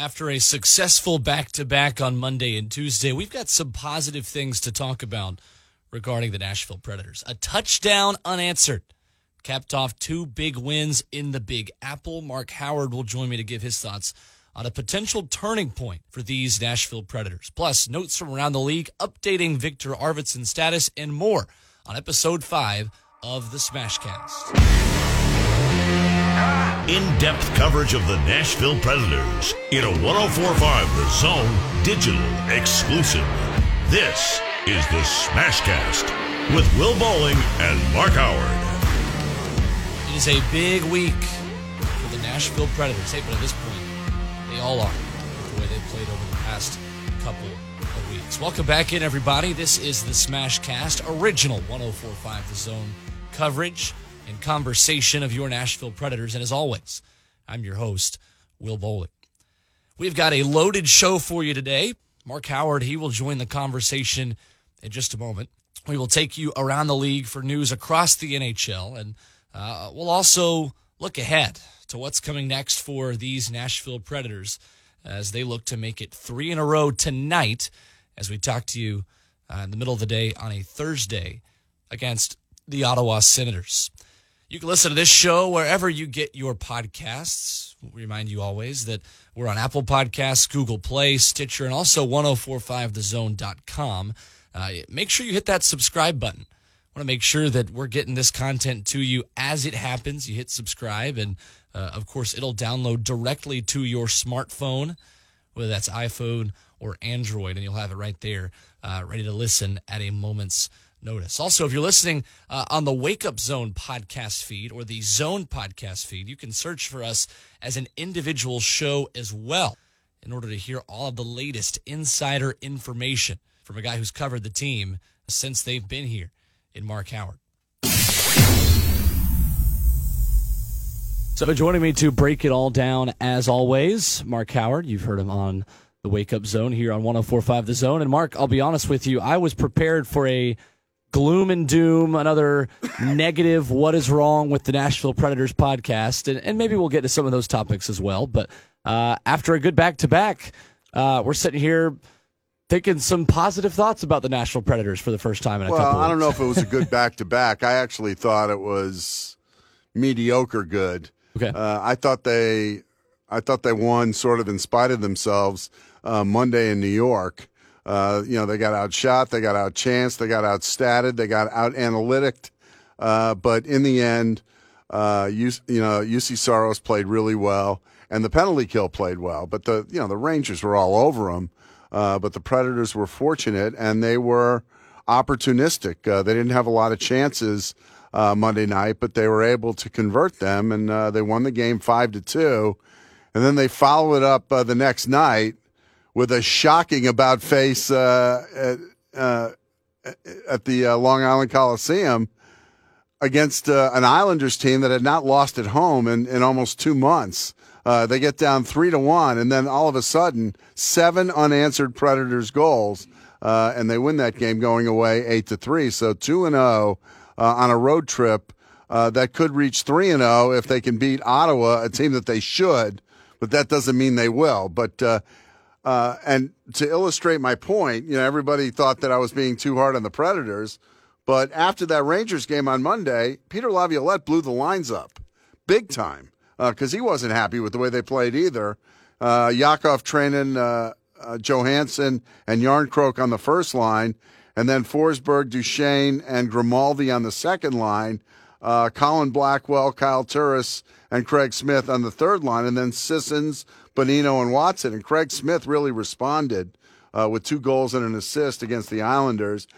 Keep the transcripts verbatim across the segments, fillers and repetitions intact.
After a successful back-to-back on Monday and Tuesday, we've got some positive things to talk about regarding the Nashville Predators. A touchdown unanswered capped off two big wins in the Big Apple. Mark Howard will join me to give his thoughts on a potential turning point for these Nashville Predators. Plus, notes from around the league, updating Victor Arvidsson's status, and more on Episode five of the Smashcast. In-depth coverage of the Nashville Predators in a one oh four point five The Zone digital exclusive. This is the Smashcast with Will Bowling and Mark Howard. It is a big week for the Nashville Predators. Hey, but at this point, they all are, with the way they've played over the past couple of weeks. Welcome back in, everybody. This is the Smashcast, original one oh four point five The Zone coverage and conversation of your Nashville Predators. And as always, I'm your host, Will Bowling. We've got a loaded show for you today. Mark Howard, he will join the conversation in just a moment. We will take you around the league for news across the N H L, and uh, we'll also look ahead to what's coming next for these Nashville Predators as they look to make it three in a row tonight as we talk to you uh, in the middle of the day on a Thursday against the Ottawa Senators. You can listen to this show wherever you get your podcasts. We remind you always that we're on Apple Podcasts, Google Play, Stitcher, and also ten forty-five the zone dot com. Uh, make sure you hit that subscribe button. I want to make sure that we're getting this content to you as it happens. You hit subscribe, and uh, of course, it'll download directly to your smartphone, whether that's iPhone or Android, and you'll have it right there, uh, ready to listen at a moment's notice. Also, if you're listening uh, on the Wake Up Zone podcast feed or the Zone podcast feed, you can search for us as an individual show as well in order to hear all of the latest insider information from a guy who's covered the team since they've been here in Mark Howard. So joining me to break it all down, as always, Mark Howard. You've heard him on the Wake Up Zone here on one oh four point five The Zone. And Mark, I'll be honest with you, I was prepared for a gloom and doom, another negative what is wrong with the Nashville Predators podcast, and, and maybe we'll get to some of those topics as well. But uh, after a good back-to-back, uh, we're sitting here thinking some positive thoughts about the Nashville Predators for the first time in a well, couple of weeks. Well, I don't know if it was a good back-to-back. I actually thought it was mediocre good. Okay. Uh, I thought they I thought they won sort of in spite of themselves uh, Monday in New York. Uh, you know, they got outshot, they got outchanced, they got outstatted, they got out-analyticed. Uh, but in the end, uh, you, you know, U C Saros played really well, and the penalty kill played well. But the you know the Rangers were all over them. Uh, but the Predators were fortunate, and they were opportunistic. Uh, they didn't have a lot of chances uh, Monday night, but they were able to convert them, and uh, they won the game five to two. And then they follow it up uh, the next night with a shocking about-face uh, at, uh, at the uh, Long Island Coliseum against uh, an Islanders team that had not lost at home in, in almost two months. Uh, they get down three to one, and then all of a sudden, seven unanswered Predators goals, uh, and they win that game going away eight to three. So two and zero on a road trip uh, that could reach three and zero if they can beat Ottawa, a team that they should. But that doesn't mean they will. But uh, uh, and to illustrate my point, you know, everybody thought that I was being too hard on the Predators. But after that Rangers game on Monday, Peter Laviolette blew the lines up big time because uh, he wasn't happy with the way they played either. Uh, Yakov Trenin, uh, uh, Johansson, and Jarnkrok on the first line, and then Forsberg, Duchesne, and Grimaldi on the second line. Uh, Colin Blackwell, Kyle Turris, and Craig Smith on the third line, and then Sissons, Bonino, and Watson. And Craig Smith really responded uh, with two goals and an assist against the Islanders.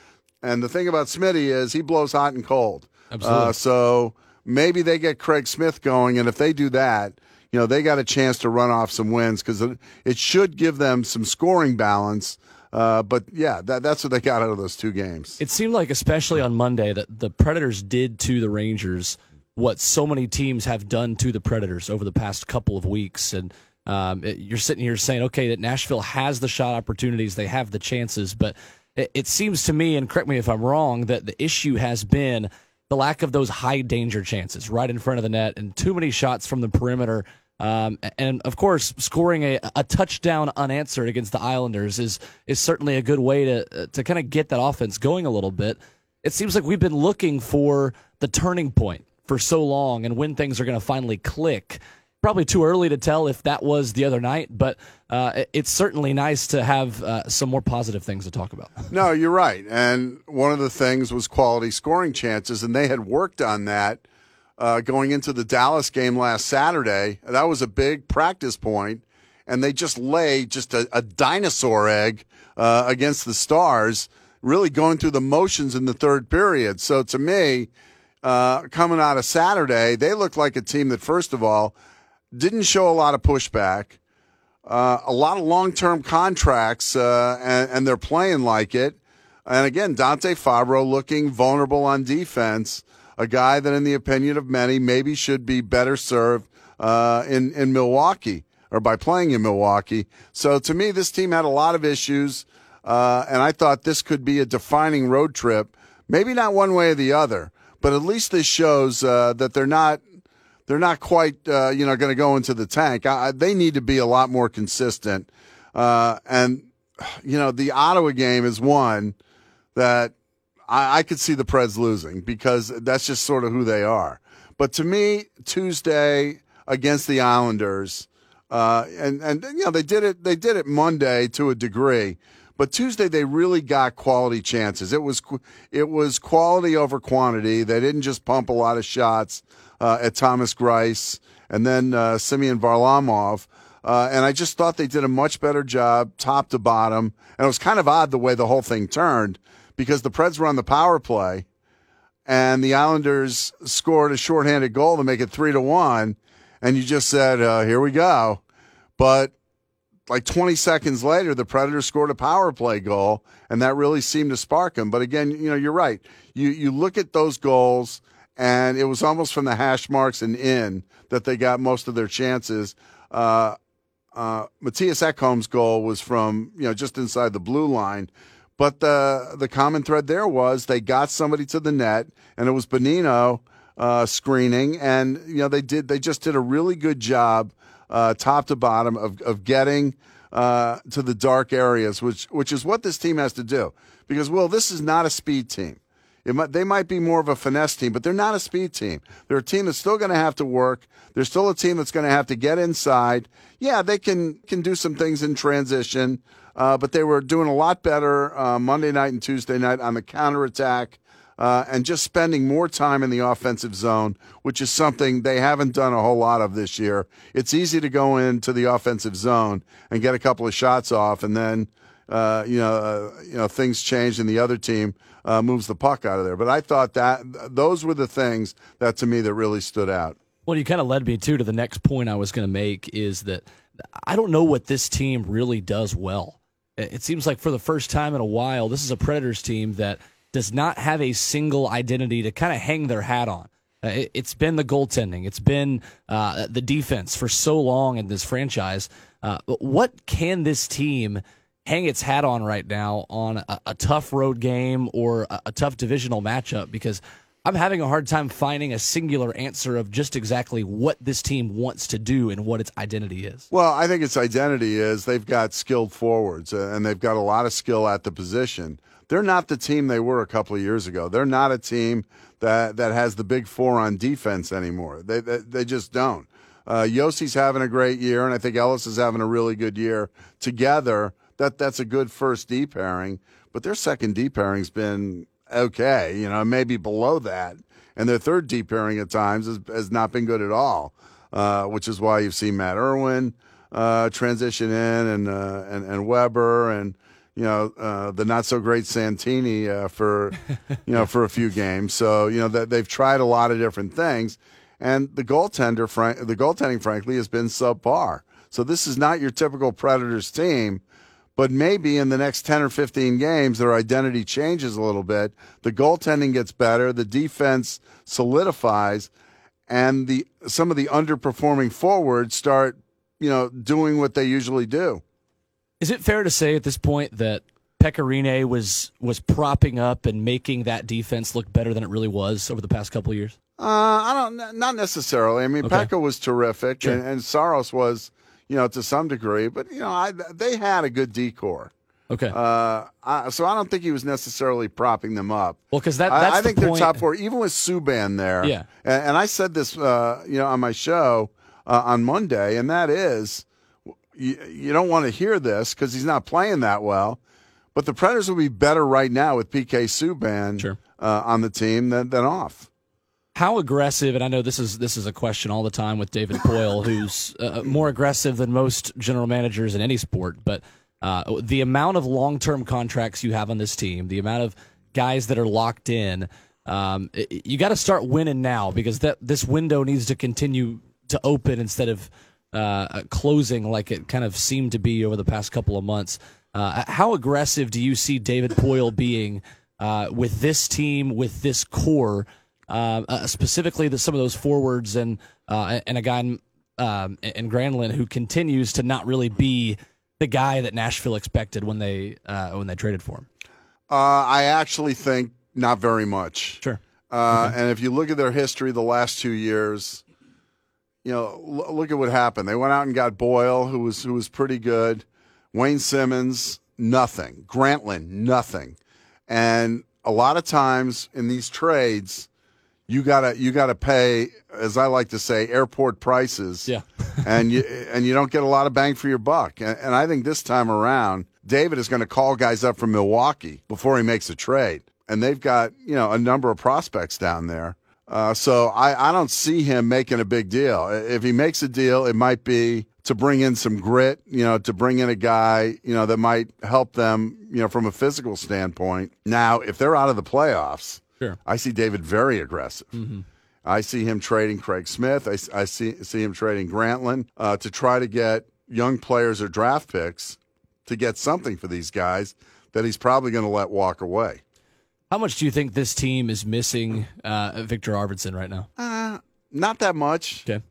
And the thing about Smitty is he blows hot and cold. Absolutely. Uh, so maybe they get Craig Smith going, and if they do that, you know, they got a chance to run off some wins because it, it should give them some scoring balance. Uh, but, yeah, that, that's what they got out of those two games. It seemed like, especially on Monday, that the Predators did to the Rangers what so many teams have done to the Predators over the past couple of weeks. And um, it, you're sitting here saying, okay, that Nashville has the shot opportunities, they have the chances. But it, it seems to me, and correct me if I'm wrong, that the issue has been the lack of those high danger chances right in front of the net and too many shots from the perimeter Um, and, of course, scoring a, a touchdown unanswered against the Islanders is is certainly a good way to to kind of get that offense going a little bit. It seems like we've been looking for the turning point for so long and when things are going to finally click. Probably too early to tell if that was the other night, but uh, it's certainly nice to have uh, some more positive things to talk about. No, you're right. And one of the things was quality scoring chances, and they had worked on that Uh, going into the Dallas game last Saturday. That was a big practice point, and they just lay just a, a dinosaur egg uh, against the Stars, really going through the motions in the third period. So to me, uh, coming out of Saturday, they looked like a team that, first of all, didn't show a lot of pushback, uh, a lot of long-term contracts, uh, and, and they're playing like it. And again, Dante Fabro looking vulnerable on defense, a guy that, in the opinion of many, maybe should be better served uh, in, in Milwaukee or by playing in Milwaukee. So to me, this team had a lot of issues, uh, and I thought this could be a defining road trip, maybe not one way or the other, but at least this shows uh, that they're not they're not quite uh, you know going to go into the tank. I, they need to be a lot more consistent. Uh, and, you know, the Ottawa game is one that I could see the Preds losing because that's just sort of who they are. But to me, Tuesday against the Islanders, uh, and, and you know, they did it they did it Monday to a degree, but Tuesday they really got quality chances. It was it was quality over quantity. They didn't just pump a lot of shots uh, at Thomas Greiss and then uh, Semyon Varlamov. Uh, and I just thought they did a much better job top to bottom. And it was kind of odd the way the whole thing turned, because the Preds were on the power play, and the Islanders scored a shorthanded goal to make it three to one, and you just said, uh, here we go. But like twenty seconds later, the Predators scored a power play goal, and that really seemed to spark them. But again, you know, you're right. You you look at those goals, and it was almost from the hash marks and in that they got most of their chances. Uh, uh, Matthias Ekholm's goal was from, you know, just inside the blue line. But the the common thread there was they got somebody to the net, and it was Bonino uh, screening, and you know they did they just did a really good job, uh, top to bottom, of of getting uh, to the dark areas, which which is what this team has to do. Because, Will, this is not a speed team. It might, they might be more of a finesse team, but they're not a speed team. They're a team that's still going to have to work. They're still a team that's going to have to get inside. Yeah, they can can do some things in transition. Uh, but they were doing a lot better uh, Monday night and Tuesday night on the counterattack uh, and just spending more time in the offensive zone, which is something they haven't done a whole lot of this year. It's easy to go into the offensive zone and get a couple of shots off, and then uh, you know uh, you know things change and the other team uh, moves the puck out of there. But I thought that those were the things that, to me, that really stood out. Well, you kind of led me too to the next point I was going to make, is that I don't know what this team really does well. It seems like for the first time in a while, this is a Predators team that does not have a single identity to kind of hang their hat on. Uh, it, it's been the goaltending. It's been uh, the defense for so long in this franchise. Uh, but what can this team hang its hat on right now on a, a tough road game or a, a tough divisional matchup? Because I'm having a hard time finding a singular answer of just exactly what this team wants to do and what its identity is. Well, I think its identity is they've got skilled forwards, and they've got a lot of skill at the position. They're not the team they were a couple of years ago. They're not a team that that has the big four on defense anymore. They they, they just don't. Uh, Yossi's having a great year, and I think Ellis is having a really good year. Together, that that's a good first D pairing, but their second D pairing's been okay, you know, maybe below that. And their third D pairing at times has, has not been good at all, uh, which is why you've seen Matt Irwin uh, transition in and, uh, and and Weber and, you know, uh, the not-so-great Santini uh, for, you know, for a few games. So, you know, that they've tried a lot of different things. And the goaltender, frank, the goaltending, frankly, has been subpar. So this is not your typical Predators team. But maybe in the next ten or fifteen games, their identity changes a little bit. The goaltending gets better. The defense solidifies. And the some of the underperforming forwards start, you know, doing what they usually do. Is it fair to say at this point that Pecorine was was propping up and making that defense look better than it really was over the past couple of years? Uh, I don't, not necessarily. I mean, okay. Pekka was terrific, sure. and, and Saros was, you know, to some degree. But, you know, I, they had a good D-core. Okay. Uh, I, so I don't think he was necessarily propping them up. Well, because that, that's I, I think the point. They're top four, even with Subban there. Yeah. And, and I said this, uh, you know, on my show uh, on Monday, and that is, you, you don't want to hear this because he's not playing that well. But the Predators will be better right now with P K Subban sure. uh, on the team than, than off. How aggressive, and I know this is this is a question all the time with David Poile, who's uh, more aggressive than most general managers in any sport, but uh, the amount of long-term contracts you have on this team, the amount of guys that are locked in, um, it, you got to start winning now because that this window needs to continue to open instead of uh, closing like it kind of seemed to be over the past couple of months. Uh, how aggressive do you see David Poile being uh, with this team, with this core? Uh, uh, specifically, the, some of those forwards and uh, and a guy in, um, in Granlund who continues to not really be the guy that Nashville expected when they uh, when they traded for him. Uh, I actually think not very much. Sure. Uh, okay. And if you look at their history, the last two years, you know, l- look at what happened. They went out and got Boyle, who was who was pretty good. Wayne Simmons, nothing. Granlund, nothing. And a lot of times in these trades. You gotta, you gotta pay, as I like to say, airport prices. Yeah, and you and you don't get a lot of bang for your buck. And, and I think this time around, David is going to call guys up from Milwaukee before he makes a trade, and they've got you know a number of prospects down there. Uh, so I, I don't see him making a big deal. If he makes a deal, it might be to bring in some grit, you know, to bring in a guy you know that might help them, you know, from a physical standpoint. Now, if they're out of the playoffs. Sure. I see David very aggressive. Mm-hmm. I see him trading Craig Smith. I, I see see him trading Grantland uh, to try to get young players or draft picks to get something for these guys that he's probably going to let walk away. How much do you think this team is missing uh, Victor Arvidsson right now? Uh, not that much. Okay.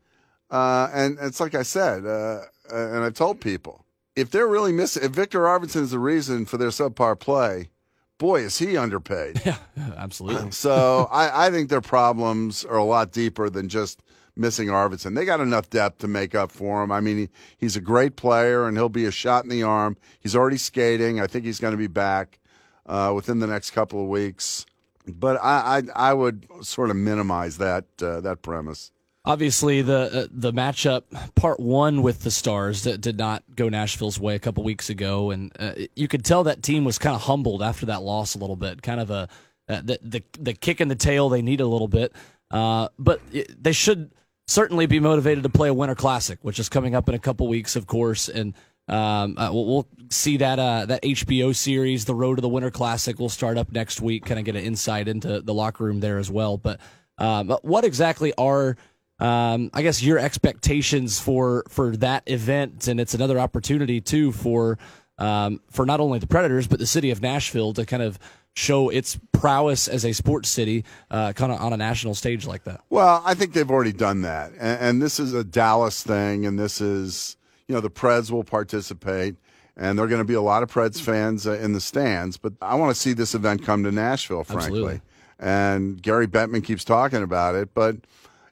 Uh, and it's like I said, uh, and I've told people, if they're really missing, if Victor Arvidsson is the reason for their subpar play, boy, is he underpaid. Yeah, absolutely. So I, I think their problems are a lot deeper than just missing Arvidsson. They got enough depth to make up for him. I mean, he, he's a great player, and he'll be a shot in the arm. He's already skating. I think he's going to be back uh, within the next couple of weeks. But I I, I would sort of minimize that uh, that premise. Obviously, the uh, the matchup, part one with the Stars, that did not go Nashville's way a couple weeks ago, and uh, you could tell that team was kind of humbled after that loss a little bit, kind of a uh, the, the the kick in the tail they need a little bit. Uh, but it, they should certainly be motivated to play a Winter Classic, which is coming up in a couple weeks, of course, and um, uh, we'll, we'll see that uh, that H B O series, The Road to the Winter Classic, will start up next week, kind of get an insight into the locker room there as well. But um, what exactly are... Um, I guess your expectations for, for that event, and it's another opportunity, too, for um, for not only the Predators but the city of Nashville to kind of show its prowess as a sports city uh, kind of on a national stage like that. Well, I think they've already done that, and, and this is a Dallas thing, and this is, you know, the Preds will participate, and there are going to be a lot of Preds fans uh, in the stands, but I want to see this event come to Nashville, frankly. Absolutely. And Gary Bettman keeps talking about it, but...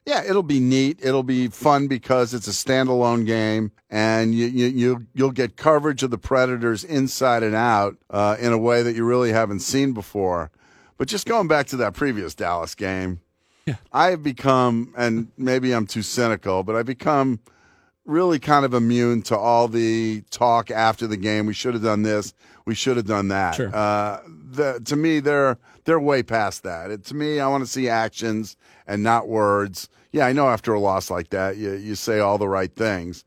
Yeah, it'll be neat. It'll be fun because it's a standalone game, and you, you, you, you'll get coverage of the Predators inside and out uh, in a way that you really haven't seen before. But just going back to that previous Dallas game, yeah. I have become, and maybe I'm too cynical, but I've become really kind of immune to all the talk after the game. We should have done this. We should have done that. Sure. Uh, the, to me, they're they're way past that. It, to me, I want to see actions and not words. Yeah, I know after a loss like that, you, you say all the right things.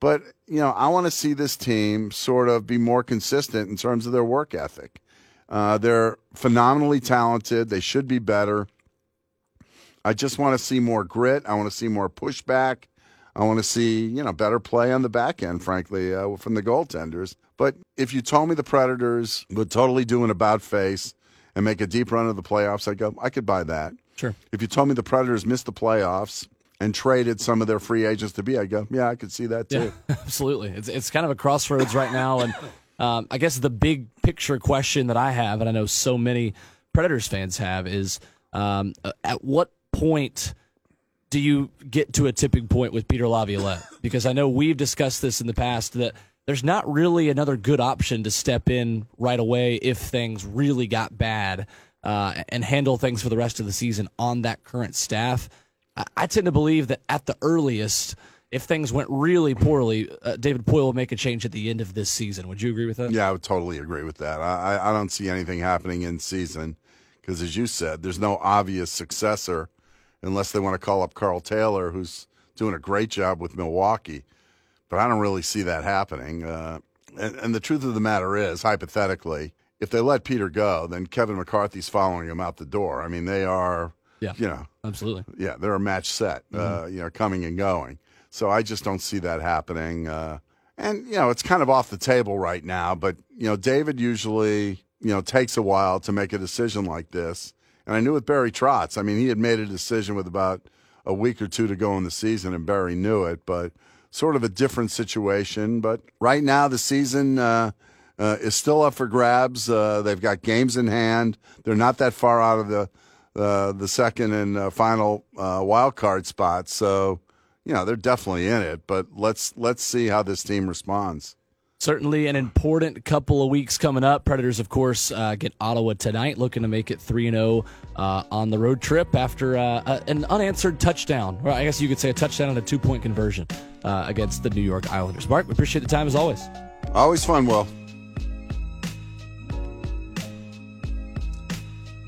But, you know, I want to see this team sort of be more consistent in terms of their work ethic. Uh, they're phenomenally talented. They should be better. I just want to see more grit. I want to see more pushback. I want to see, you know, better play on the back end, frankly, uh, from the goaltenders. But if you told me the Predators would totally do an about-face and make a deep run of the playoffs, I'd go, I could buy that. Sure. If you told me the Predators missed the playoffs and traded some of their free agents to be, I go, yeah, I could see that too. Yeah, absolutely. It's it's kind of a crossroads right now. And um, I guess the big picture question that I have, and I know so many Predators fans have, is um, at what point do you get to a tipping point with Peter Laviolette? Because I know we've discussed this in the past that there's not really another good option to step in right away if things really got bad uh, and handle things for the rest of the season on that current staff. I, I tend to believe that at the earliest, if things went really poorly, uh, David Poile will make a change at the end of this season. Would you agree with that? Yeah, I would totally agree with that. I, I don't see anything happening in season because, as you said, there's no obvious successor unless they want to call up Carl Taylor, who's doing a great job with Milwaukee. But I don't really see that happening. Uh, and, and the truth of the matter is, hypothetically, if they let Peter go, then Kevin McCarthy's following him out the door. I mean, they are, yeah, you know. Absolutely. Yeah, they're a match set, mm-hmm. uh, you know, coming and going. So I just don't see that happening. Uh, and, you know, it's kind of off the table right now. But, you know, David usually, you know, takes a while to make a decision like this. And I knew with Barry Trotz, I mean, he had made a decision with about a week or two to go in the season, and Barry knew it, but sort of a different situation. But right now the season uh, uh, is still up for grabs. Uh, they've got games in hand. They're not that far out of the uh, the second and uh, final uh, wild card spot. So, you know, they're definitely in it, but let's let's see how this team responds. Certainly an important couple of weeks coming up. Predators, of course, uh, get Ottawa tonight, looking to make it three and oh uh, on the road trip after uh, a, an unanswered touchdown. Or I guess you could say a touchdown and a two-point conversion uh, against the New York Islanders. Mark, we appreciate the time as always. Always fun, Will.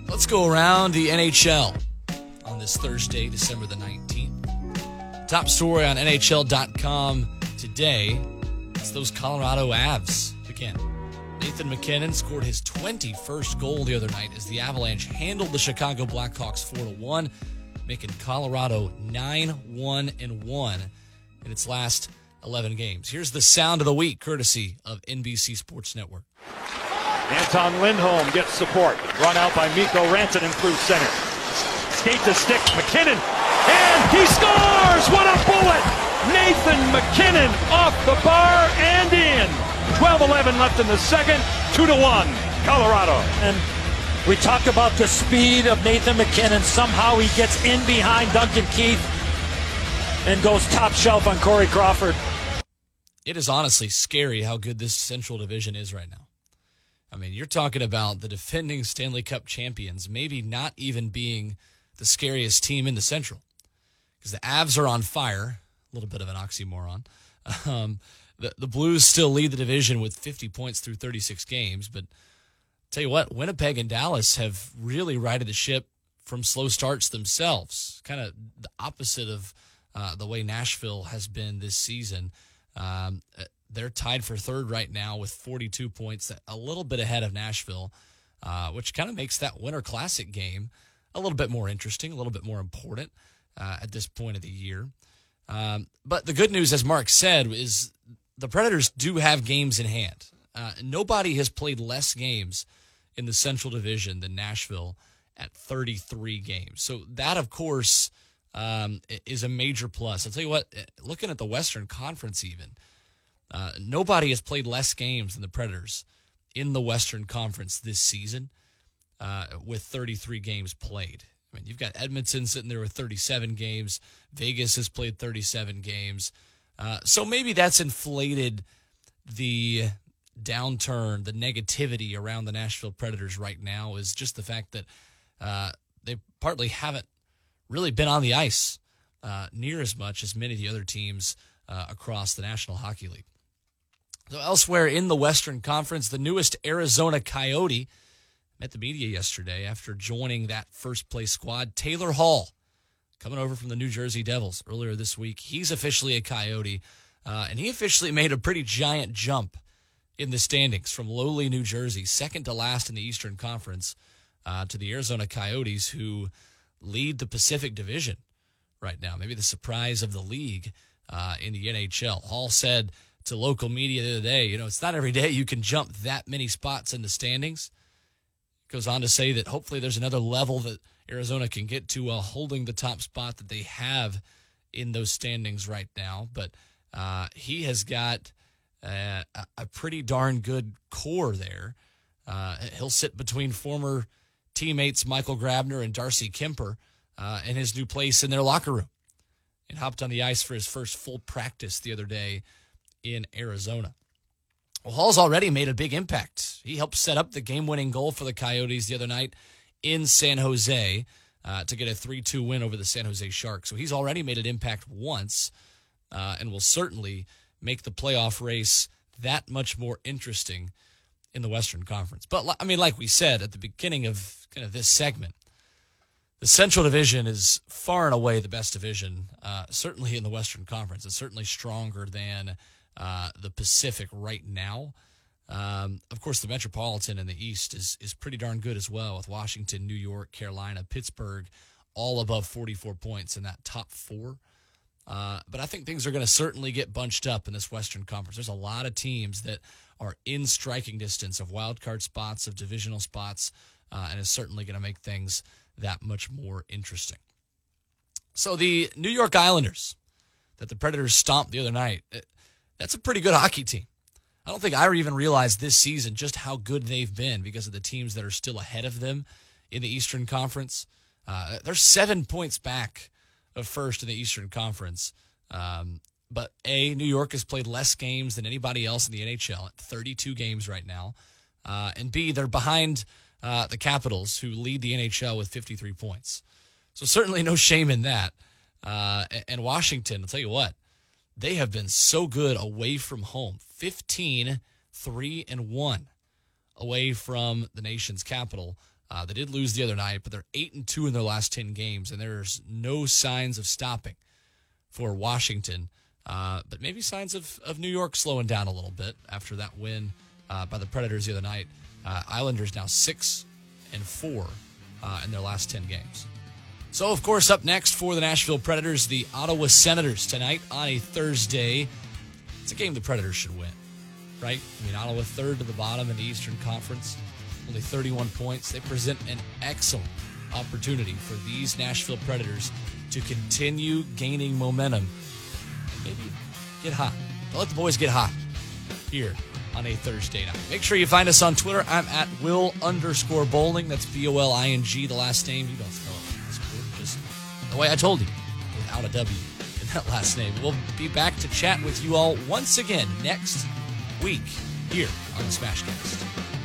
Let's go around the N H L on this Thursday, December the nineteenth. Top story on N H L dot com today. Those Colorado Avs again. Nathan MacKinnon scored his twenty-first goal the other night as the Avalanche handled the Chicago Blackhawks four to one, making Colorado nine one and one in its last eleven games. Here's the sound of the week, courtesy of N B C Sports Network. Anton Lindholm gets support. Run out by Mikko Rantanen through center. Skate to stick, MacKinnon, and he scores! What a bullet! Nathan MacKinnon off the bar and in. twelve eleven left in the second. two to one, Colorado. And we talked about the speed of Nathan MacKinnon. Somehow he gets in behind Duncan Keith and goes top shelf on Corey Crawford. It is honestly scary how good this Central Division is right now. I mean, you're talking about the defending Stanley Cup champions maybe not even being the scariest team in the Central because the Avs are on fire. A little bit of an oxymoron. Um, the, the Blues still lead the division with fifty points through thirty-six games, but tell you what, Winnipeg and Dallas have really righted the ship from slow starts themselves, kind of the opposite of uh, the way Nashville has been this season. Um, they're tied for third right now with forty-two points, a little bit ahead of Nashville, uh, which kind of makes that Winter Classic game a little bit more interesting, a little bit more important uh, at this point of the year. Um, but the good news, as Mark said, is the Predators do have games in hand. Uh, nobody has played less games in the Central Division than Nashville at thirty-three games. So that, of course, um, is a major plus. I'll tell you what, looking at the Western Conference even, uh, nobody has played less games than the Predators in the Western Conference this season uh, with thirty-three games played. I mean, you've got Edmonton sitting there with thirty-seven games. Vegas has played thirty-seven games. Uh, so maybe that's inflated the downturn, the negativity around the Nashville Predators right now is just the fact that uh, they partly haven't really been on the ice uh, near as much as many of the other teams uh, across the National Hockey League. So elsewhere in the Western Conference, the newest Arizona Coyote met the media yesterday after joining that first-place squad. Taylor Hall, coming over from the New Jersey Devils earlier this week. He's officially a Coyote, uh, and he officially made a pretty giant jump in the standings from lowly New Jersey, second to last in the Eastern Conference, uh, to the Arizona Coyotes, who lead the Pacific Division right now. Maybe the surprise of the league uh, in the N H L. Hall said to local media the other day, you know, it's not every day you can jump that many spots in the standings. Goes on to say that hopefully there's another level that Arizona can get to while holding the top spot that they have in those standings right now. But uh, he has got uh, a pretty darn good core there. Uh, he'll sit between former teammates Michael Grabner and Darcy Kemper uh, and his new place in their locker room, and hopped on the ice for his first full practice the other day in Arizona. Well, Hall's already made a big impact. He helped set up the game-winning goal for the Coyotes the other night in San Jose uh, to get a three two win over the San Jose Sharks. So he's already made an impact once uh, and will certainly make the playoff race that much more interesting in the Western Conference. But, I mean, like we said at the beginning of kind of this segment, the Central Division is far and away the best division, uh, certainly in the Western Conference. It's certainly stronger than Uh, the Pacific right now. Um, of course, the Metropolitan in the East is is pretty darn good as well, with Washington, New York, Carolina, Pittsburgh, all above forty-four points in that top four. Uh, but I think things are going to certainly get bunched up in this Western Conference. There's a lot of teams that are in striking distance of wild card spots, of divisional spots, uh, and it's certainly going to make things that much more interesting. So the New York Islanders that the Predators stomped the other night, it, that's a pretty good hockey team. I don't think I even realized this season just how good they've been because of the teams that are still ahead of them in the Eastern Conference. Uh, they're seven points back of first in the Eastern Conference. Um, but, A, New York has played less games than anybody else in the N H L at thirty-two games right now. Uh, and, B, they're behind uh, the Capitals, who lead the N H L with fifty-three points. So certainly no shame in that. Uh, and Washington, I'll tell you what, they have been so good away from home, fifteen, three, and one away from the nation's capital. Uh, they did lose the other night, but they're eight and two in their last ten games, and there's no signs of stopping for Washington. Uh, but maybe signs of, of New York slowing down a little bit after that win uh, by the Predators the other night. Uh, Islanders now six and four uh, in their last ten games. So, of course, up next for the Nashville Predators, the Ottawa Senators tonight on a Thursday. It's a game the Predators should win, right? I mean, Ottawa third to the bottom in the Eastern Conference, only thirty-one points. They present an excellent opportunity for these Nashville Predators to continue gaining momentum and maybe get hot. Don't let the boys get hot here on a Thursday night. Make sure you find us on Twitter. I'm at Will underscore Bowling. That's B O L I N G, the last name. You don't spell it the way I told you, without a W in that last name. We'll be back to chat with you all once again next week here on the Smashcast.